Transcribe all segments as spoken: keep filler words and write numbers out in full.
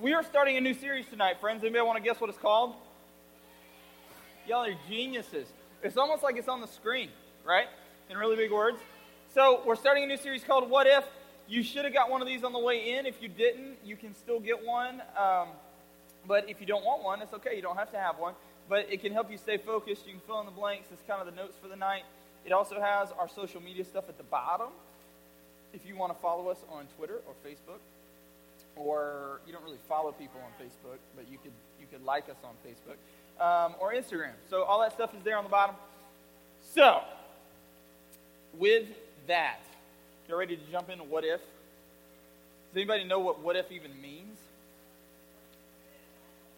We are starting a new series tonight, friends. Anybody want to guess what it's called? Y'all are geniuses. It's almost like it's on the screen, right? In really big words. So we're starting a new series called What If? You should have got one of these on the way in. If you didn't, you can still get one. Um, but if you don't want one, it's okay. You don't have to have one. But it can help you stay focused. You can fill in the blanks. It's kind of the notes for the night. It also has our social media stuff at the bottom. If you want to follow us on Twitter or Facebook, or you don't really follow people on Facebook, but you could you could like us on Facebook, um, or Instagram. So all that stuff is there on the bottom. So, with that, you're ready to jump into What If? Does anybody know what What If even means?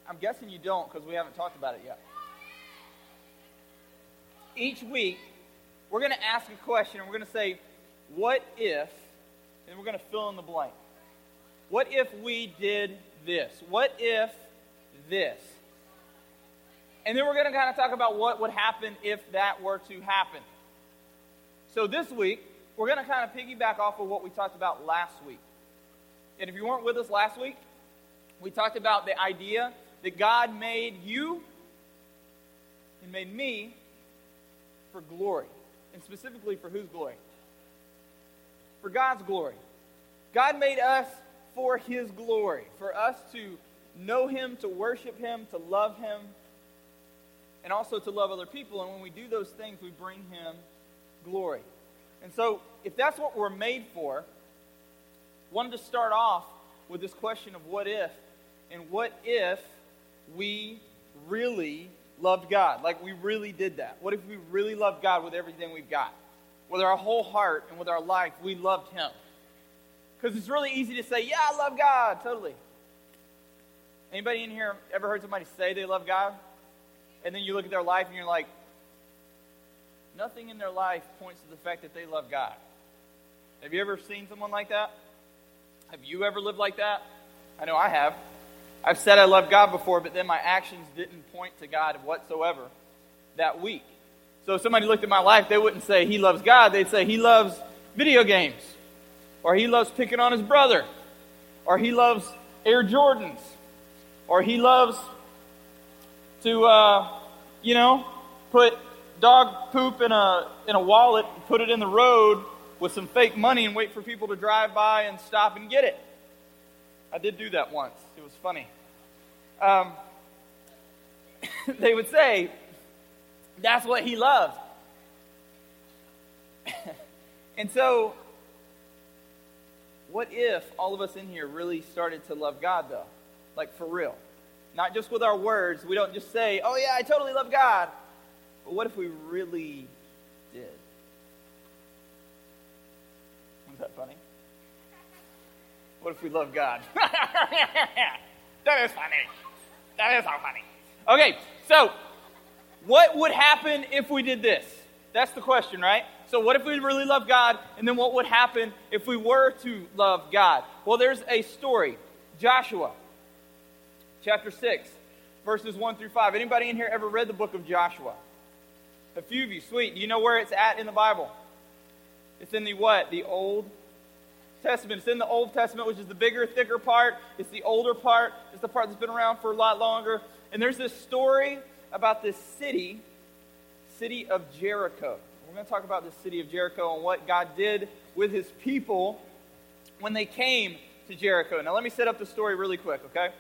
I'm guessing you don't because we haven't talked about it yet. Each week, we're going to ask a question, and we're going to say, what if, and we're going to fill in the blank. What if we did this? What if this? And then we're going to kind of talk about what would happen if that were to happen. So this week, we're going to kind of piggyback off of what we talked about last week. And if you weren't with us last week, we talked about the idea that God made you and made me for glory. And specifically for whose glory? For God's glory. God made us for His glory, for us to know Him, to worship Him, to love Him, and also to love other people. And when we do those things, we bring Him glory. And so, if that's what we're made for, I wanted to start off with this question of what if, and what if we really loved God? Like, we really did that. What if we really loved God with everything we've got? With our whole heart and with our life, we loved Him. Because it's really easy to say, yeah, I love God, totally. Anybody in here ever heard somebody say they love God? And then you look at their life and you're like, nothing in their life points to the fact that they love God. Have you ever seen someone like that? Have you ever lived like that? I know I have. I've said I love God before, but then my actions didn't point to God whatsoever that week. So if somebody looked at my life, they wouldn't say he loves God. They'd say he loves video games. Or he loves picking on his brother. Or he loves Air Jordans. Or he loves to, uh, you know, put dog poop in a in a wallet and put it in the road with some fake money and wait for people to drive by and stop and get it. I did do that once. It was funny. Um, they would say, that's what he loved. And so, what if all of us in here really started to love God, though? Like, for real. Not just with our words. We don't just say, oh, yeah, I totally love God. But what if we really did? Wasn't that funny? What if we love God? That is funny. That is so funny. Okay, so what would happen if we did this? That's the question, right? So what if we really love God, and then what would happen if we were to love God? Well, there's a story. Joshua, chapter six, verses one through five. Anybody in here ever read the book of Joshua? A few of you. Sweet. You know where it's at in the Bible? It's in the what? The Old Testament. It's in the Old Testament, which is the bigger, thicker part. It's the older part. It's the part that's been around for a lot longer. And there's this story about this city, city of Jericho. We're going to talk about the city of Jericho and what God did with his people when they came to Jericho. Now, let me set up the story really quick, okay?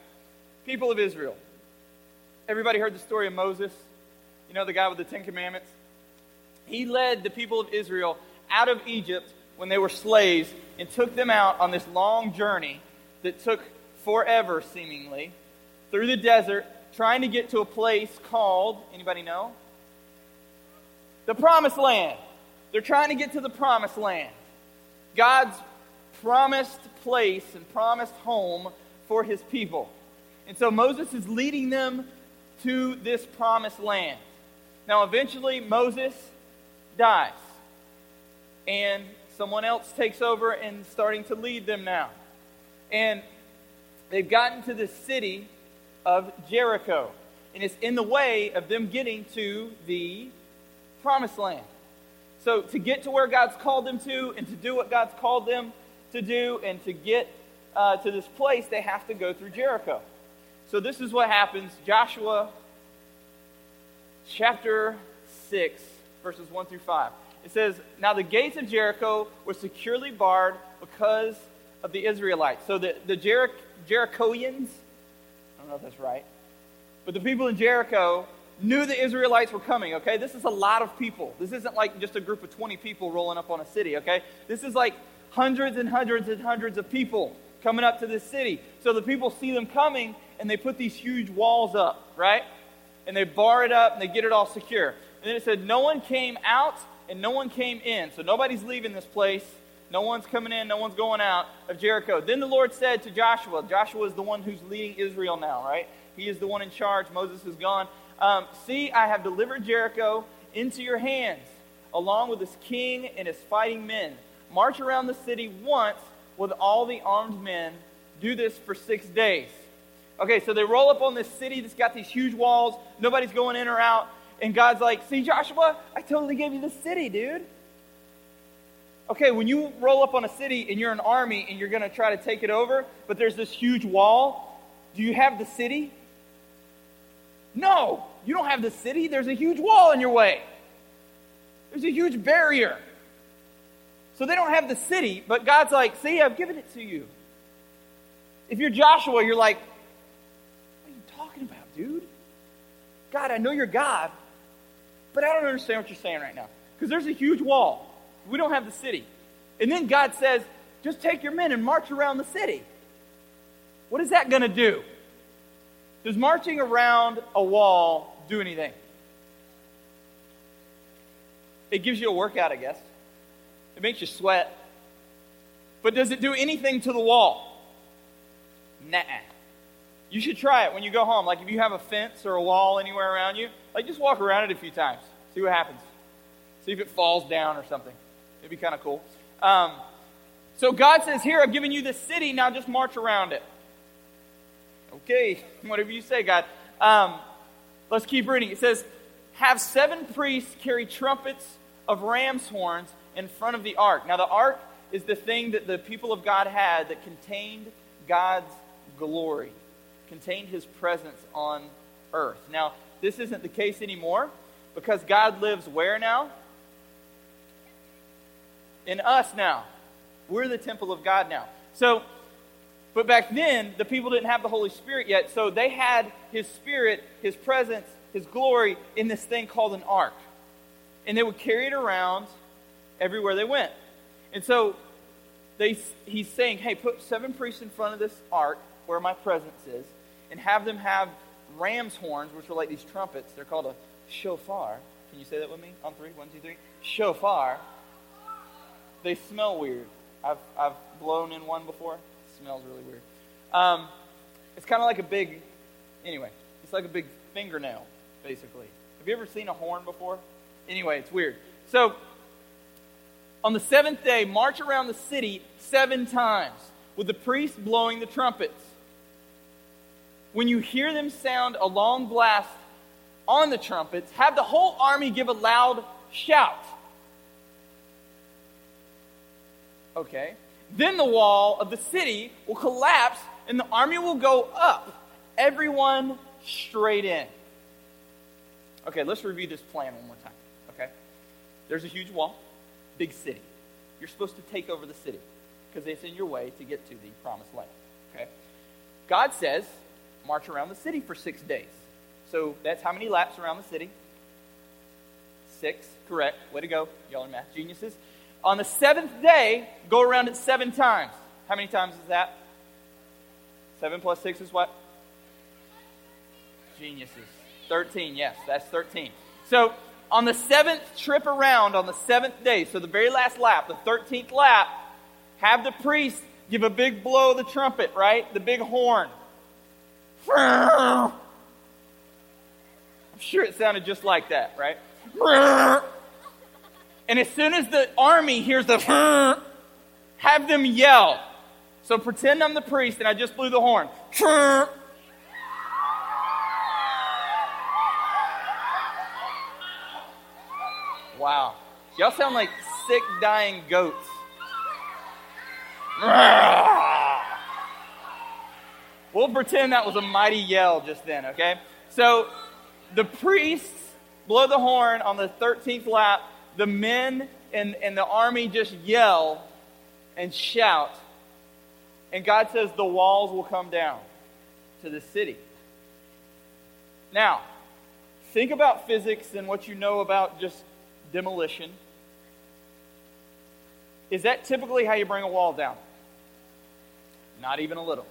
People of Israel. Everybody heard the story of Moses? You know, the guy with the Ten Commandments? He led the people of Israel out of Egypt when they were slaves and took them out on this long journey that took forever, seemingly, through the desert, trying to get to a place called, anybody know? The Promised Land. They're trying to get to the Promised Land. God's promised place and promised home for his people. And so Moses is leading them to this Promised Land. Now eventually Moses dies. And someone else takes over and starting to lead them now. And they've gotten to the city of Jericho. And it's in the way of them getting to the Promised Land. So to get to where God's called them to and to do what God's called them to do and to get uh, to this place, they have to go through Jericho. So this is what happens. Joshua chapter six, verses one through five. It says, "Now the gates of Jericho were securely barred because of the Israelites." So the, the Jer- Jerichoans, I don't know if that's right, but the people in Jericho knew the Israelites were coming, okay? This is a lot of people. This isn't like just a group of twenty people rolling up on a city, okay? This is like hundreds and hundreds and hundreds of people coming up to this city. So the people see them coming, and they put these huge walls up, right? And they bar it up, and they get it all secure. And then it said, no one came out, and no one came in. So nobody's leaving this place. No one's coming in, no one's going out of Jericho. Then the Lord said to Joshua — Joshua is the one who's leading Israel now, right? He is the one in charge. Moses is gone. Um, "See, I have delivered Jericho into your hands, along with its king and his fighting men. March around the city once with all the armed men. Do this for six days. Okay, so they roll up on this city that's got these huge walls. Nobody's going in or out. And God's like, see, Joshua, I totally gave you this city, dude. Okay, when you roll up on a city and you're an army and you're going to try to take it over, but there's this huge wall, do you have the city? No, you don't have the city. There's a huge wall in your way. There's a huge barrier. So they don't have the city, but God's like, see, I've given it to you. If you're Joshua, you're like, what are you talking about, dude? God, I know you're God, but I don't understand what you're saying right now, because there's a huge wall. We don't have the city. And then God says, just take your men and march around the city. What is that going to do? Does marching around a wall do anything? It gives you a workout, I guess. It makes you sweat. But does it do anything to the wall? Nah. You should try it when you go home. Like if you have a fence or a wall anywhere around you, like just walk around it a few times. See what happens. See if it falls down or something. It'd be kind of cool. Um, so God says, here, I've given you this city. Now just march around it. Okay, whatever you say, God. Um, let's keep reading. It says, have seven priests carry trumpets of ram's horns in front of the ark. Now the ark is the thing that the people of God had that contained God's glory, contained his presence on earth. Now, this isn't the case anymore, because God lives where now? In us now. We're the temple of God now. So, but back then, the people didn't have the Holy Spirit yet, so they had his Spirit, his presence, his glory in this thing called an ark. And they would carry it around everywhere they went. And so, they, he's saying, hey, put seven priests in front of this ark where my presence is, and have them have ram's horns, which are like these trumpets. They're called a shofar. Can you say that with me? On three, one, two, three. Shofar. They smell weird. I've I've blown in one before. It smells really weird. Um, it's kind of like a big, anyway, it's like a big fingernail, basically. Have you ever seen a horn before? Anyway, it's weird. So, on the seventh day, march around the city seven times, with the priests blowing the trumpets. When you hear them sound a long blast on the trumpets, have the whole army give a loud shout. Okay. Then the wall of the city will collapse and the army will go up, everyone straight in. Okay, let's review this plan one more time. Okay. There's a huge wall, big city. You're supposed to take over the city because it's in your way to get to the promised land. Okay. God says, march around the city for six days. So that's how many laps around the city? Six, correct. Way to go. Y'all are math geniuses. On the seventh day, go around it seven times. How many times is that? Seven plus six is what? Geniuses. Thirteen, yes, that's thirteen. So on the seventh trip around, on the seventh day, so the very last lap, the thirteenth lap, have the priest give a big blow of the trumpet, right? The big horn. I'm sure it sounded just like that, right? And as soon as the army hears the, have them yell. So pretend I'm the priest and I just blew the horn. Wow. Y'all sound like sick, dying goats. We'll pretend that was a mighty yell just then, okay? So the priests blow the horn on the thirteenth lap. The men and, and the army just yell and shout. And God says the walls will come down to the city. Now, think about physics and what you know about just demolition. Is that typically how you bring a wall down? Not even a little.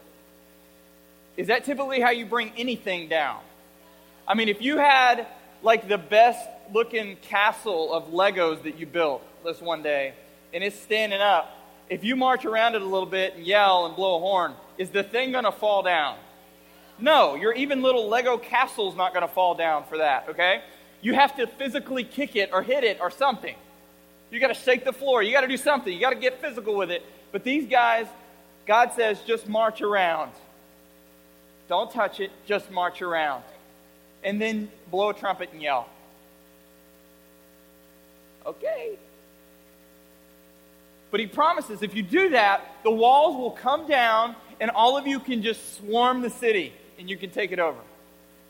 Is that typically how you bring anything down? I mean, if you had like the best looking castle of Legos that you built this one day, and it's standing up, if you march around it a little bit and yell and blow a horn, is the thing going to fall down? No, your even little Lego castle's not going to fall down for that, okay? You have to physically kick it or hit it or something. You got to shake the floor. You got to do something. You got to get physical with it. But these guys, God says, just march around. Don't touch it. Just march around. And then blow a trumpet and yell. Okay. But he promises if you do that, the walls will come down and all of you can just swarm the city and you can take it over.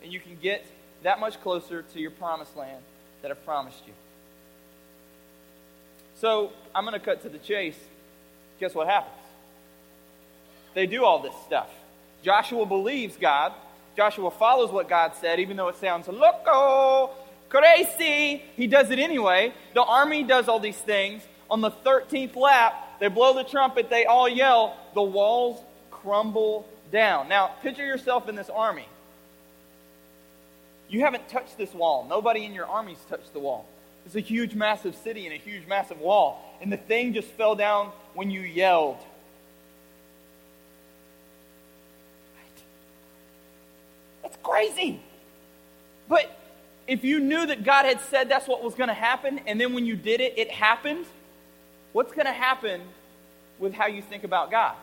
And you can get that much closer to your promised land that I've promised you. So I'm going to cut to the chase. Guess what happens? They do all this stuff. Joshua believes God. Joshua follows what God said, even though it sounds loco, crazy. He does it anyway. The army does all these things. On the thirteenth lap, they blow the trumpet. They all yell. The walls crumble down. Now, picture yourself in this army. You haven't touched this wall. Nobody in your army's touched the wall. It's a huge, massive city and a huge, massive wall. And the thing just fell down when you yelled. Right? That's crazy. But if you knew that God had said that's what was going to happen, and then when you did it, it happened, what's going to happen with how you think about God?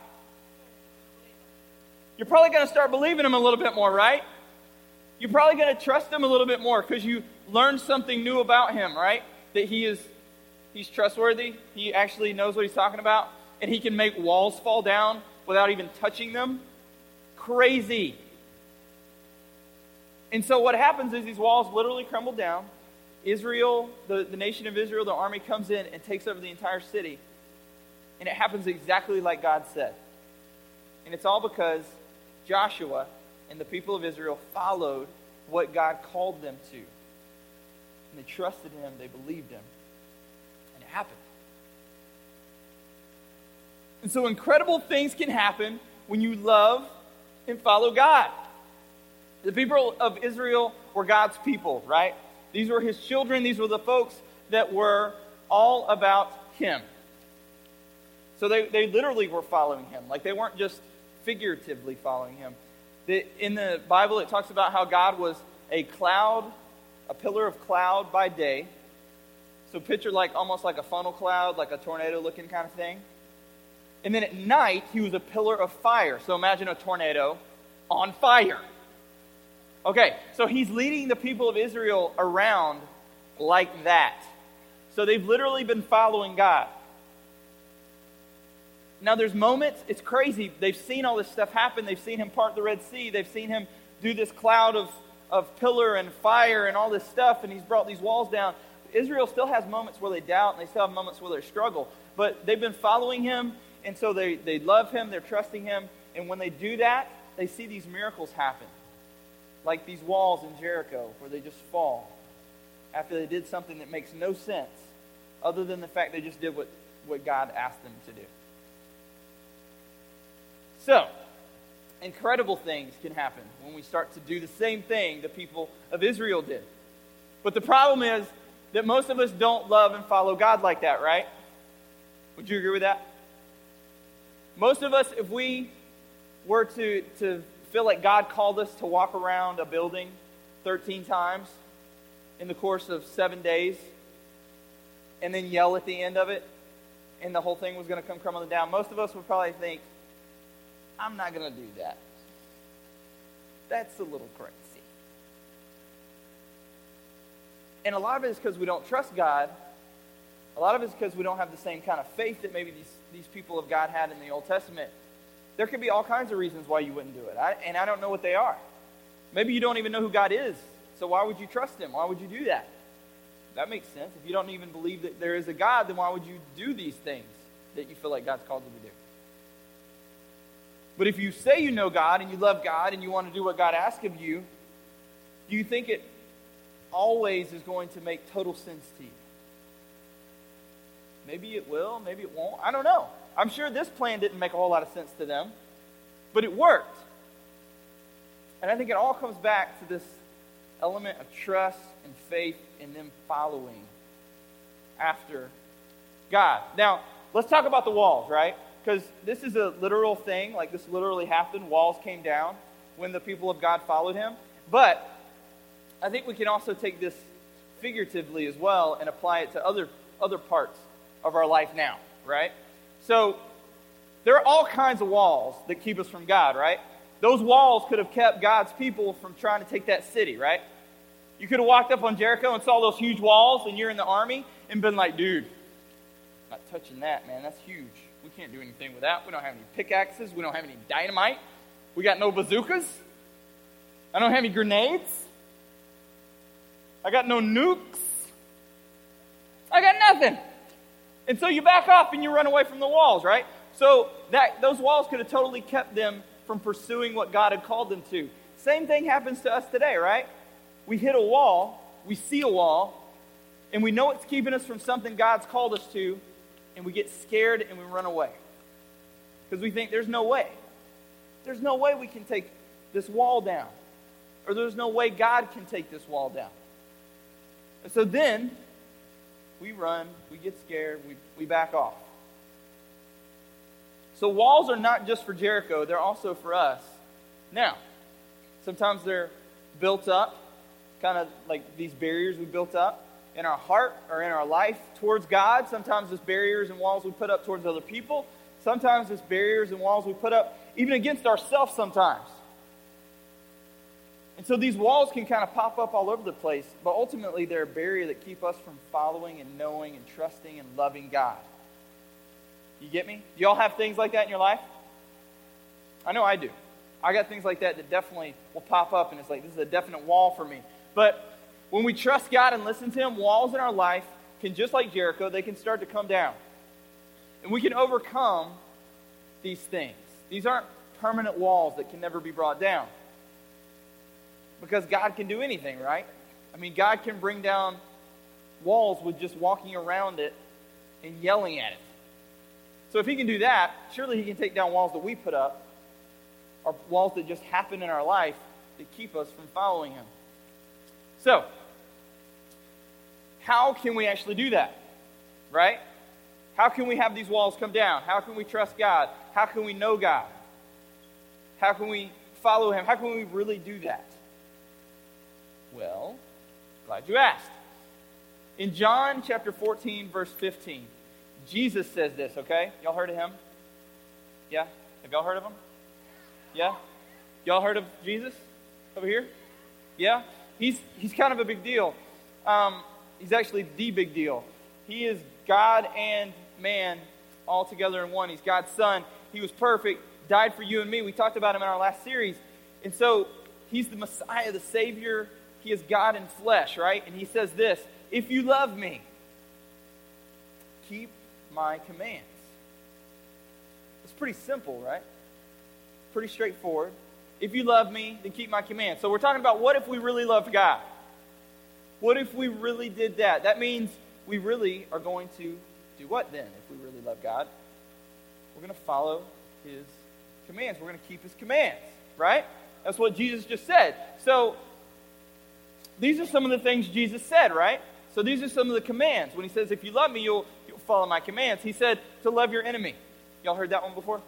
You're probably going to start believing Him a little bit more, right? You're probably going to trust Him a little bit more because you learn something new about Him, right? That he is, he's trustworthy. He actually knows what He's talking about. And He can make walls fall down without even touching them. Crazy. And so what happens is these walls literally crumble down. Israel, the, the nation of Israel, the army comes in and takes over the entire city. And it happens exactly like God said. And it's all because Joshua and the people of Israel followed what God called them to. And they trusted Him, they believed Him, and it happened. And so incredible things can happen when you love and follow God. The people of Israel were God's people, right? These were His children. These were the folks that were all about Him. So they, they literally were following Him. Like, they weren't just figuratively following Him. The, in the Bible, it talks about how God was a cloud a pillar of cloud by day. So picture like almost like a funnel cloud, like a tornado looking kind of thing. And then at night, He was a pillar of fire. So imagine a tornado on fire. Okay, so He's leading the people of Israel around like that. So they've literally been following God. Now there's moments, it's crazy. They've seen all this stuff happen. They've seen Him part the Red Sea. They've seen Him do this cloud of of pillar and fire and all this stuff, and He's brought these walls down. Israel still has moments where they doubt, and they still have moments where they struggle. But they've been following Him, and so they, they love Him, they're trusting Him, and when they do that, they see these miracles happen. Like these walls in Jericho, where they just fall. After they did something that makes no sense, other than the fact they just did what, what God asked them to do. So, incredible things can happen when we start to do the same thing the people of Israel did. But the problem is that most of us don't love and follow God like that, right? Would you agree with that? Most of us, if we were to, to feel like God called us to walk around a building thirteen times in the course of seven days and then yell at the end of it and the whole thing was going to come crumbling down, most of us would probably think, I'm not going to do that. That's a little crazy. And a lot of it is because we don't trust God. A lot of it is because we don't have the same kind of faith that maybe these, these people of God had in the Old Testament. There could be all kinds of reasons why you wouldn't do it, I, and I don't know what they are. Maybe you don't even know who God is, so why would you trust him? Why would you do that? That makes sense. If you don't even believe that there is a God, then why would you do these things that you feel like God's called you to do? But if you say you know God and you love God and you want to do what God asks of you, do you think it always is going to make total sense to you? Maybe it will, maybe it won't. I don't know. I'm sure this plan didn't make a whole lot of sense to them, but it worked. And I think it all comes back to this element of trust and faith in them following after God. Now, let's talk about the walls, right? Because this is a literal thing. Like, this literally happened. Walls came down when the people of God followed him. But I think we can also take this figuratively as well and apply it to other other parts of our life now, right? So there are all kinds of walls that keep us from God, right? Those walls could have kept God's people from trying to take that city, right? You could have walked up on Jericho and saw those huge walls, and you're in the army, and been like, dude, not touching that, man. That's huge. We can't do anything with that. We don't have any pickaxes. We don't have any dynamite. We got no bazookas. I don't have any grenades. I got no nukes. I got nothing. And so you back off and you run away from the walls, right? So that those walls could have totally kept them from pursuing what God had called them to. Same thing happens to us today, right? We hit a wall, we see a wall, and we know it's keeping us from something God's called us to, and we get scared and we run away. Because we think there's no way. There's no way we can take this wall down. Or there's no way God can take this wall down. And so then, we run, we get scared, we, we back off. So walls are not just for Jericho, they're also for us. Now, sometimes they're built up, kind of like these barriers we built up in our heart or in our life towards God. Sometimes it's barriers and walls we put up towards other people. Sometimes it's barriers and walls we put up even against ourselves sometimes. And so these walls can kind of pop up all over the place, but ultimately they're a barrier that keep us from following and knowing and trusting and loving God. You get me? Do y'all have things like that in your life? I know I do. I got things like that that definitely will pop up, and it's like, this is a definite wall for me. But when we trust God and listen to him, walls in our life can, just like Jericho, they can start to come down. And we can overcome these things. These aren't permanent walls that can never be brought down. Because God can do anything, right? I mean, God can bring down walls with just walking around it and yelling at it. So if he can do that, surely he can take down walls that we put up, or walls that just happen in our life that keep us from following him. So, how can we actually do that, right? How can we have these walls come down? How can we trust God? How can we know God? How can we follow him? How can we really do that? Well, glad you asked. In John chapter fourteen, verse fifteen, Jesus says this, okay? Y'all heard of him? Yeah? Have y'all heard of him? Yeah? Y'all heard of Jesus over here? Yeah? He's he's kind of a big deal. Um, he's actually the big deal. He is God and man all together in one. He's God's son. He was perfect, died for you and me. We talked about him in our last series. And so he's the Messiah, the Savior. He is God in flesh, right? And he says this, if you love me, keep my commands. It's pretty simple, right? Pretty straightforward. If you love me, then keep my commands. So we're talking about what if we really loved God? What if we really did that? That means we really are going to do what then if we really love God? We're going to follow his commands. We're going to keep his commands, right? That's what Jesus just said. So these are some of the things Jesus said, right? So these are some of the commands. When he says, if you love me, you'll, you'll follow my commands. He said to love your enemy. Y'all heard that one before?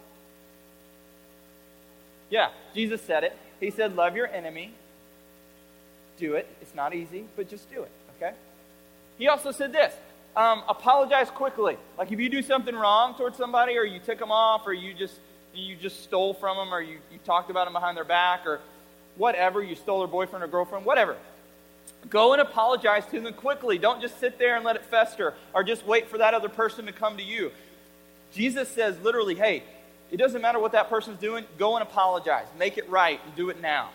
Yeah, Jesus said it. He said, love your enemy. Do it. It's not easy, but just do it, okay? He also said this, um, apologize quickly. Like if you do something wrong towards somebody, or you tick them off, or you just you just stole from them, or you, you talked about them behind their back, or whatever, you stole their boyfriend or girlfriend, whatever. Go and apologize to them quickly. Don't just sit there and let it fester or just wait for that other person to come to you. Jesus says literally, hey, It doesn't matter what that person's doing. Go and apologize. Make it right and do it now.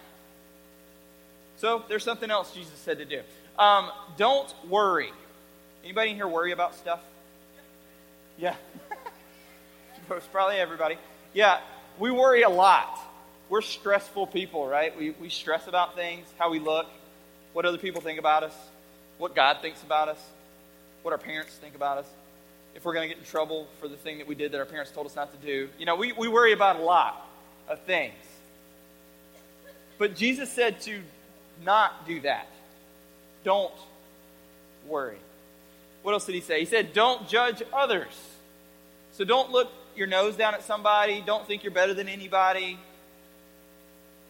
So there's something else Jesus said to do. Um, don't worry. Anybody in here worry about stuff? Yeah. Probably everybody. Yeah, we worry a lot. We're stressful people, right? We we stress about things, how we look, what other people think about us, what God thinks about us, what our parents think about us, if we're going to get in trouble for the thing that we did that our parents told us not to do. You know, we, we worry about a lot of things. But Jesus said to not do that. Don't worry. What else did he say? He said, don't judge others. So don't look your nose down at somebody. Don't think you're better than anybody.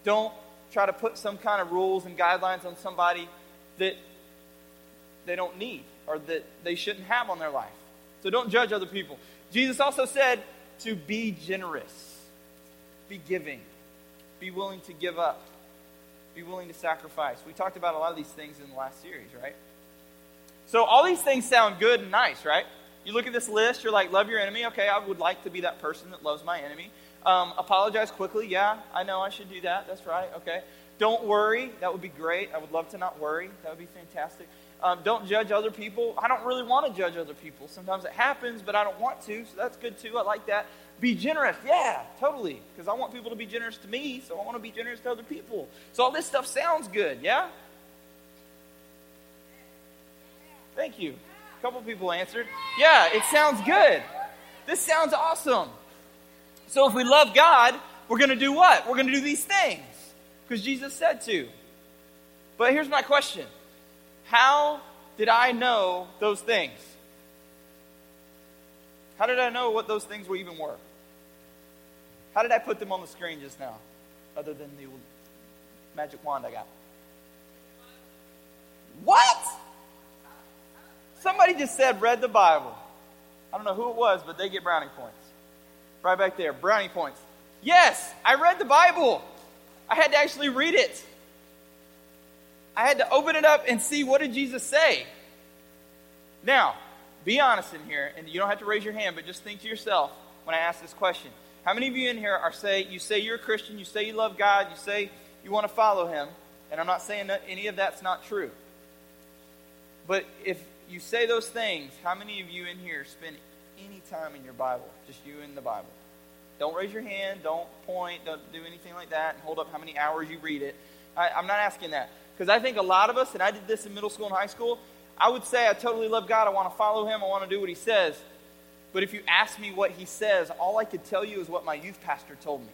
Don't try to put some kind of rules and guidelines on somebody that they don't need or that they shouldn't have on their life. So don't judge other people. Jesus also said to be generous, be giving, be willing to give up, be willing to sacrifice. We talked about a lot of these things in the last series, right? So all these things sound good and nice, right? You look at this list, you're like, love your enemy. Okay, I would like to be that person that loves my enemy. Um, apologize quickly. Yeah, I know I should do that. That's right. Okay. Don't worry. That would be great. I would love to not worry. That would be fantastic. Um, don't judge other people. I don't really want to judge other people. Sometimes it happens, but I don't want to, so that's good too. I like that. Be generous. Yeah, totally, because I want people to be generous to me, so I want to be generous to other people. So all this stuff sounds good, yeah? Thank you. A couple people answered. Yeah, it sounds good. This sounds awesome. So if we love God, we're going to do what? We're going to do these things, because Jesus said to. But here's my question. How did I know those things? How did I know what those things were even were? How did I put them on the screen just now, other than the magic wand I got? What? Somebody just said, read the Bible. I don't know who it was, but they get brownie points. Right back there, brownie points. Yes, I read the Bible. I had to actually read it. I had to open it up and see, what did Jesus say? Now, be honest in here, and you don't have to raise your hand, but just think to yourself when I ask this question. How many of you in here are say, you say you're a Christian, you say you love God, you say you want to follow him, and I'm not saying that any of that's not true. But if you say those things, how many of you in here spend any time in your Bible, just you and the Bible? Don't raise your hand, don't point, don't do anything like that, and hold up how many hours you read it. I, I'm not asking that. Because I think a lot of us, and I did this in middle school and high school, I would say I totally love God, I want to follow him, I want to do what he says. But if you ask me what he says, all I could tell you is what my youth pastor told me.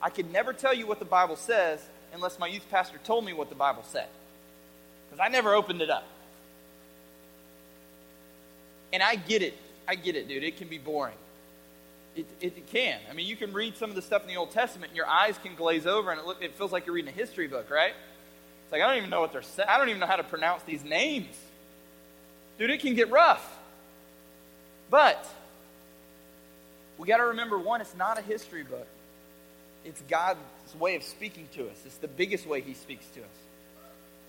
I could never tell you what the Bible says unless my youth pastor told me what the Bible said. Because I never opened it up. And I get it. I get it, dude. It can be boring. It, it, it can. I mean, you can read some of the stuff in the Old Testament and your eyes can glaze over and it, look, it feels like you're reading a history book, right? It's like, I don't even know what they're saying. I don't even know how to pronounce these names. Dude, it can get rough. But we got to remember, one, it's not a history book. It's God's way of speaking to us. It's the biggest way he speaks to us.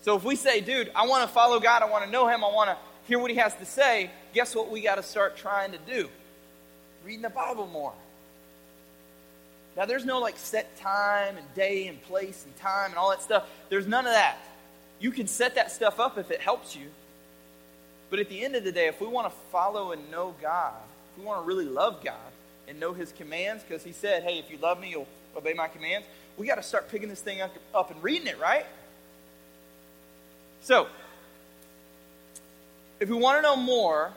So if we say, dude, I want to follow God, I want to know him, I want to hear what he has to say, guess what we got to start trying to do? Reading the Bible more. Now, there's no, like, set time and day and place and time and all that stuff. There's none of that. You can set that stuff up if it helps you. But at the end of the day, if we want to follow and know God, if we want to really love God and know his commands, because he said, hey, if you love me, you'll obey my commands, we got to start picking this thing up and reading it, right? So, if we want to know more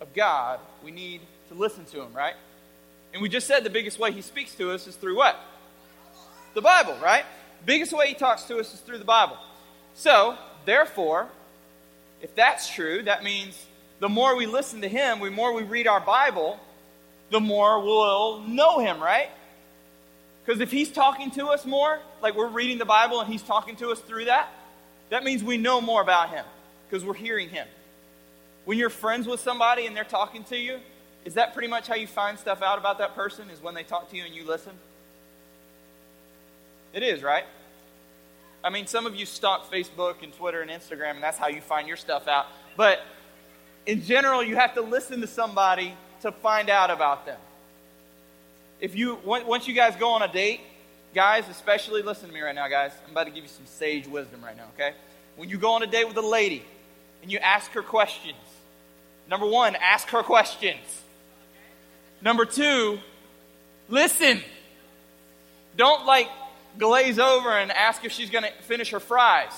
of God, we need to listen to him, right? And we just said the biggest way he speaks to us is through what? The Bible, right? The biggest way he talks to us is through the Bible. So, therefore, if that's true, that means the more we listen to him, the more we read our Bible, the more we'll know him, right? Because if he's talking to us more, like we're reading the Bible and he's talking to us through that, that means we know more about him because we're hearing him. When you're friends with somebody and they're talking to you, is that pretty much how you find stuff out about that person, is when they talk to you and you listen? It is, right? I mean, some of you stalk Facebook and Twitter and Instagram, and that's how you find your stuff out. But in general, you have to listen to somebody to find out about them. if you, once you guys go on a date, guys, especially, listen to me right now, guys. I'm about to give you some sage wisdom right now, okay? When you go on a date with a lady and you ask her questions, number one, ask her questions. Number two, listen. Don't, like, glaze over and ask if she's going to finish her fries.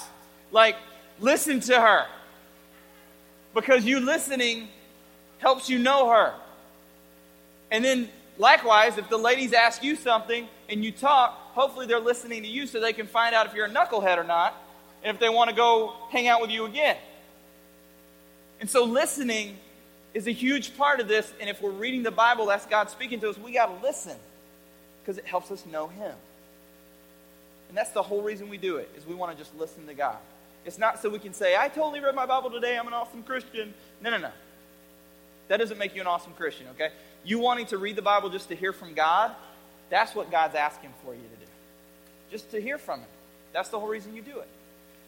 Like, listen to her. Because you listening helps you know her. And then, likewise, if the ladies ask you something and you talk, hopefully they're listening to you so they can find out if you're a knucklehead or not and if they want to go hang out with you again. And so listening is a huge part of this, and if we're reading the Bible, that's God speaking to us, we got to listen because it helps us know Him. And that's the whole reason we do it, is we want to just listen to God. It's not so we can say, I totally read my Bible today, I'm an awesome Christian. No, no, no. That doesn't make you an awesome Christian, okay? You wanting to read the Bible just to hear from God, that's what God's asking for you to do. Just to hear from Him. That's the whole reason you do it.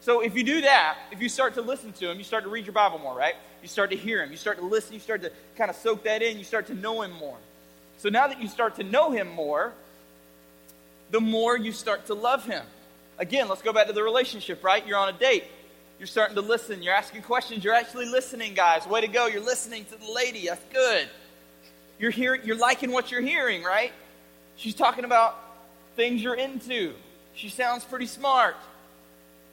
So if you do that, if you start to listen to Him, you start to read your Bible more, right? You start to hear Him. You start to listen. You start to kind of soak that in. You start to know Him more. So now that you start to know Him more, the more you start to love Him. Again, let's go back to the relationship, right? You're on a date. You're starting to listen. You're asking questions. You're actually listening, guys. Way to go. You're listening to the lady. That's good. You're hearing, you're liking what you're hearing, right? She's talking about things you're into. She sounds pretty smart,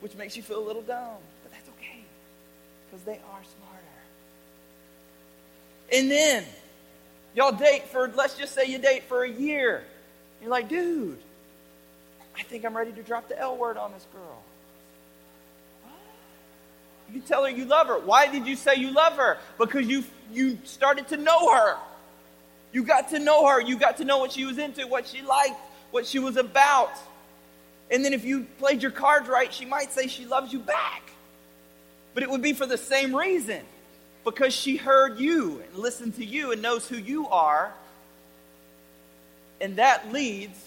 which makes you feel a little dumb. But that's okay, because they are smarter. And then, y'all date for, let's just say you date for a year. You're like, dude, I think I'm ready to drop the L word on this girl. You tell her you love her. Why did you say you love her? Because you you started to know her. You got to know her. You got to know what she was into, what she liked, what she was about. And then if you played your cards right, she might say she loves you back. But it would be for the same reason. Because she heard you and listened to you and knows who you are. And that leads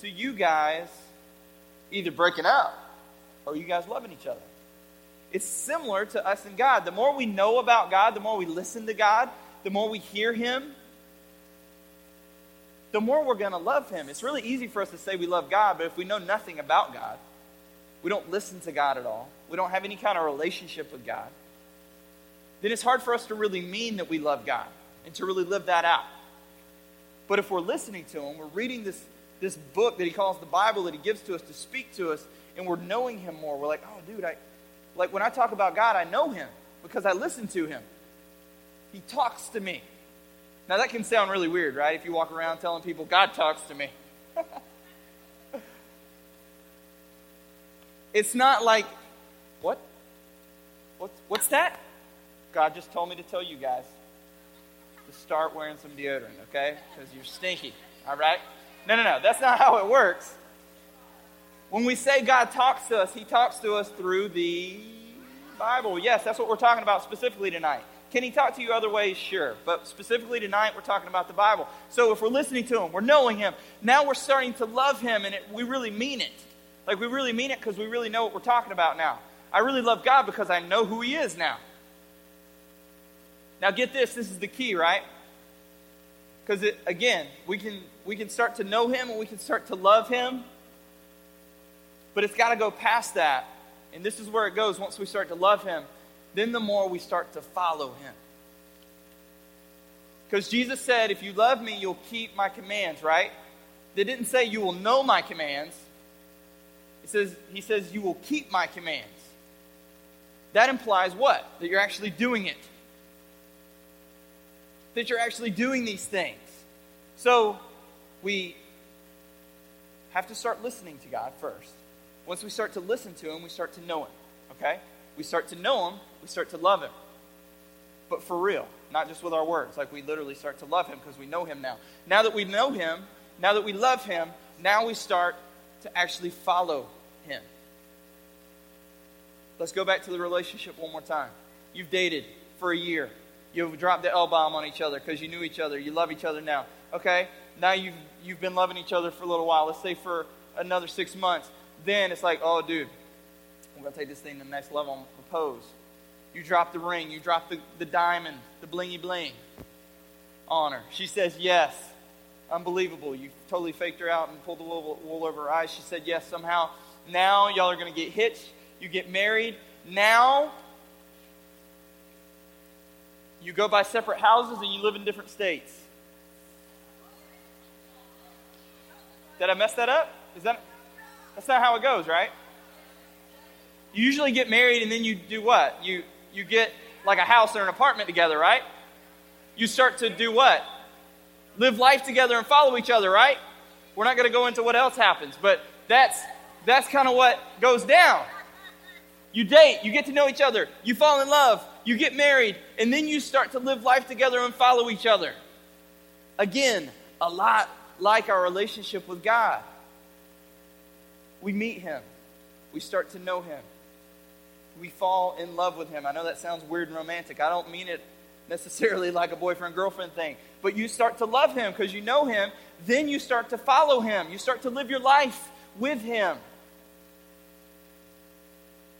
to you guys either breaking up or you guys loving each other. It's similar to us and God. The more we know about God, the more we listen to God, the more we hear Him, the more we're going to love Him. It's really easy for us to say we love God, but if we know nothing about God, we don't listen to God at all, we don't have any kind of relationship with God, then it's hard for us to really mean that we love God and to really live that out. But if we're listening to Him, we're reading this, this book that He calls the Bible that He gives to us to speak to us, and we're knowing Him more, we're like, oh, dude, I like when I talk about God, I know Him because I listen to Him. He talks to me. Now, that can sound really weird, right? If you walk around telling people, God talks to me. It's not like, what? What's, what's that? God just told me to tell you guys to start wearing some deodorant, okay? Because you're stinky, all right? No, no, no, that's not how it works. When we say God talks to us, He talks to us through the Bible. Yes, that's what we're talking about specifically tonight. Can He talk to you other ways? Sure. But specifically tonight, we're talking about the Bible. So if we're listening to Him, we're knowing Him, now we're starting to love Him, and it, we really mean it. Like, we really mean it because we really know what we're talking about now. I really love God because I know who He is now. Now get this, this is the key, right? Because, again, we can we can start to know Him and we can start to love Him. But it's got to go past that. And this is where it goes once we start to love Him. Then the more we start to follow Him. Because Jesus said, if you love me, you'll keep my commands, right? They didn't say you will know my commands. It says, He says you will keep my commands. That implies what? That you're actually doing it. That you're actually doing these things. So we have to start listening to God first. Once we start to listen to Him, we start to know Him. Okay? We start to know Him, we start to love Him. But for real, not just with our words. Like, we literally start to love Him because we know Him now. Now that we know Him, now that we love Him, now we start to actually follow Him. Let's go back to the relationship one more time. You've dated for a year. You've dropped the L-bomb on each other because you knew each other. You love each other now. Okay? Now you've you've been loving each other for a little while. Let's say for another six months. Then it's like, oh, dude, I'm going to take this thing to the next level. I'm going to propose. You drop the ring. You drop the, the diamond, the blingy bling on her. She says yes. unbelievable. You totally faked her out and pulled the wool, wool over her eyes. She said yes somehow. Now y'all are going to get hitched. You get married. Now you go buy separate houses and you live in different states. Did I mess that up? Is that that's not how it goes, right? You usually get married and then you do what? You you get like a house or an apartment together, right? You start to do what? Live life together and follow each other, right? We're not going to go into what else happens, but that's that's kind of what goes down. You date, you get to know each other, you fall in love, you get married, and then you start to live life together and follow each other. Again, a lot like our relationship with God. We meet Him. We start to know Him. We fall in love with Him. I know that sounds weird and romantic. I don't mean it necessarily like a boyfriend-girlfriend thing. But you start to love Him because you know Him. Then you start to follow Him. You start to live your life with Him.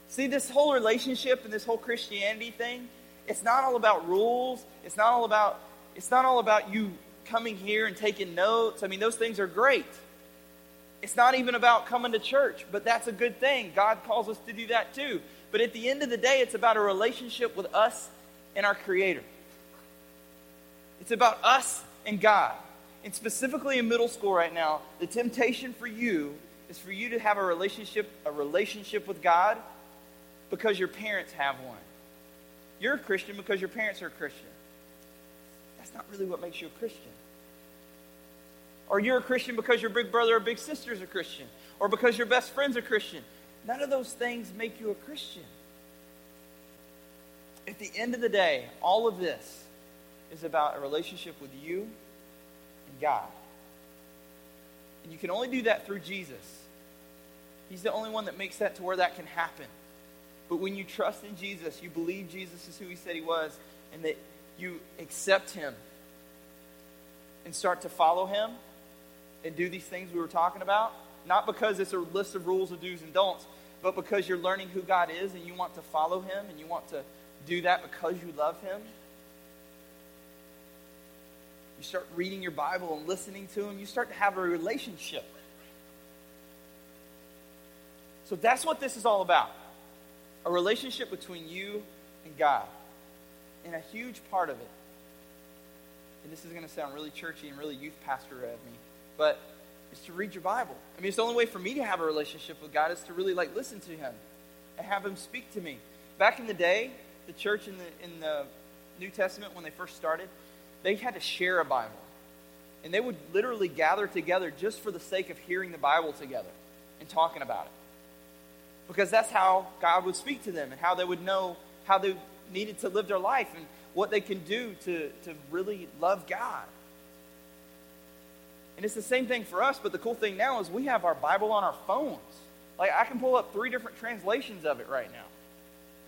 See, this whole relationship and this whole Christianity thing, it's not all about rules. It's not all about, it's not all about you coming here and taking notes. I mean, those things are great. It's not even about coming to church, but that's a good thing. God calls us to do that too. But at the end of the day, it's about a relationship with us and our Creator. It's about us and God. And specifically in middle school right now, the temptation for you is for you to have a relationship, a relationship with God because your parents have one. You're a Christian because your parents are a Christian. That's not really what makes you a Christian. Or you're a Christian because your big brother or big sister is a Christian. Or because your best friend's a Christian. None of those things make you a Christian. At the end of the day, all of this is about a relationship with you and God. And you can only do that through Jesus. He's the only one that makes that to where that can happen. But when you trust in Jesus, you believe Jesus is who He said He was, and that you accept Him and start to follow Him and do these things we were talking about, not because it's a list of rules of do's and don'ts, but because you're learning who God is and you want to follow Him and you want to do that because you love Him. You start reading your Bible and listening to Him. You start to have a relationship. So that's what this is all about. A relationship between you and God. And a huge part of it, and this is going to sound really churchy and really youth pastor of me, but it's to read your Bible. I mean, it's the only way for me to have a relationship with God is to really like listen to Him and have Him speak to me. Back in the day, the church in the in the New Testament, when they first started, they had to share a Bible. And they would literally gather together just for the sake of hearing the Bible together and talking about it. Because that's how God would speak to them and how they would know how they needed to live their life and what they can do to, to really love God. And it's the same thing for us, but the cool thing now is we have our Bible on our phones. Like, I can pull up three different translations of it right now.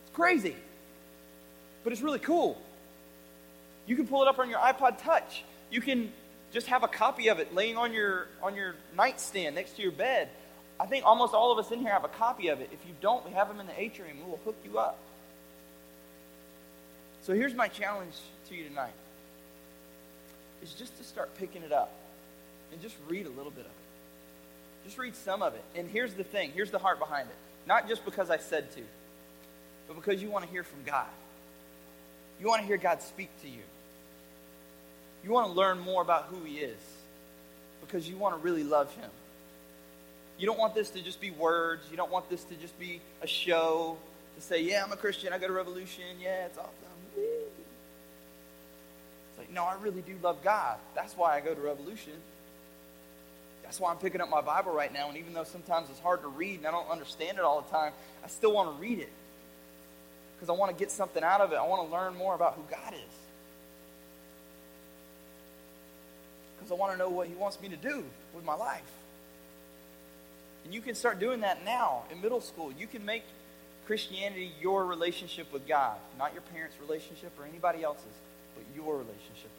It's crazy. But it's really cool. You can pull it up on your iPod Touch. You can just have a copy of it laying on your on your nightstand next to your bed. I think almost all of us in here have a copy of it. If you don't, we have them in the atrium. We will hook you up. So here's my challenge to you tonight. Is just to start picking it up. And just read a little bit of it. Just read some of it. And here's the thing. Here's the heart behind it. Not just because I said to, but because you want to hear from God. You want to hear God speak to you. You want to learn more about who He is. Because you want to really love Him. You don't want this to just be words. You don't want this to just be a show. To say, yeah, I'm a Christian. I go to Revolution. Yeah, it's awesome. Woo. It's like, no, I really do love God. That's why I go to Revolution. That's why I'm picking up my Bible right now. And even though sometimes it's hard to read and I don't understand it all the time, I still want to read it because I want to get something out of it. I want to learn more about who God is because I want to know what He wants me to do with my life. And you can start doing that now in middle school. You can make Christianity your relationship with God, not your parents' relationship or anybody else's, but your relationship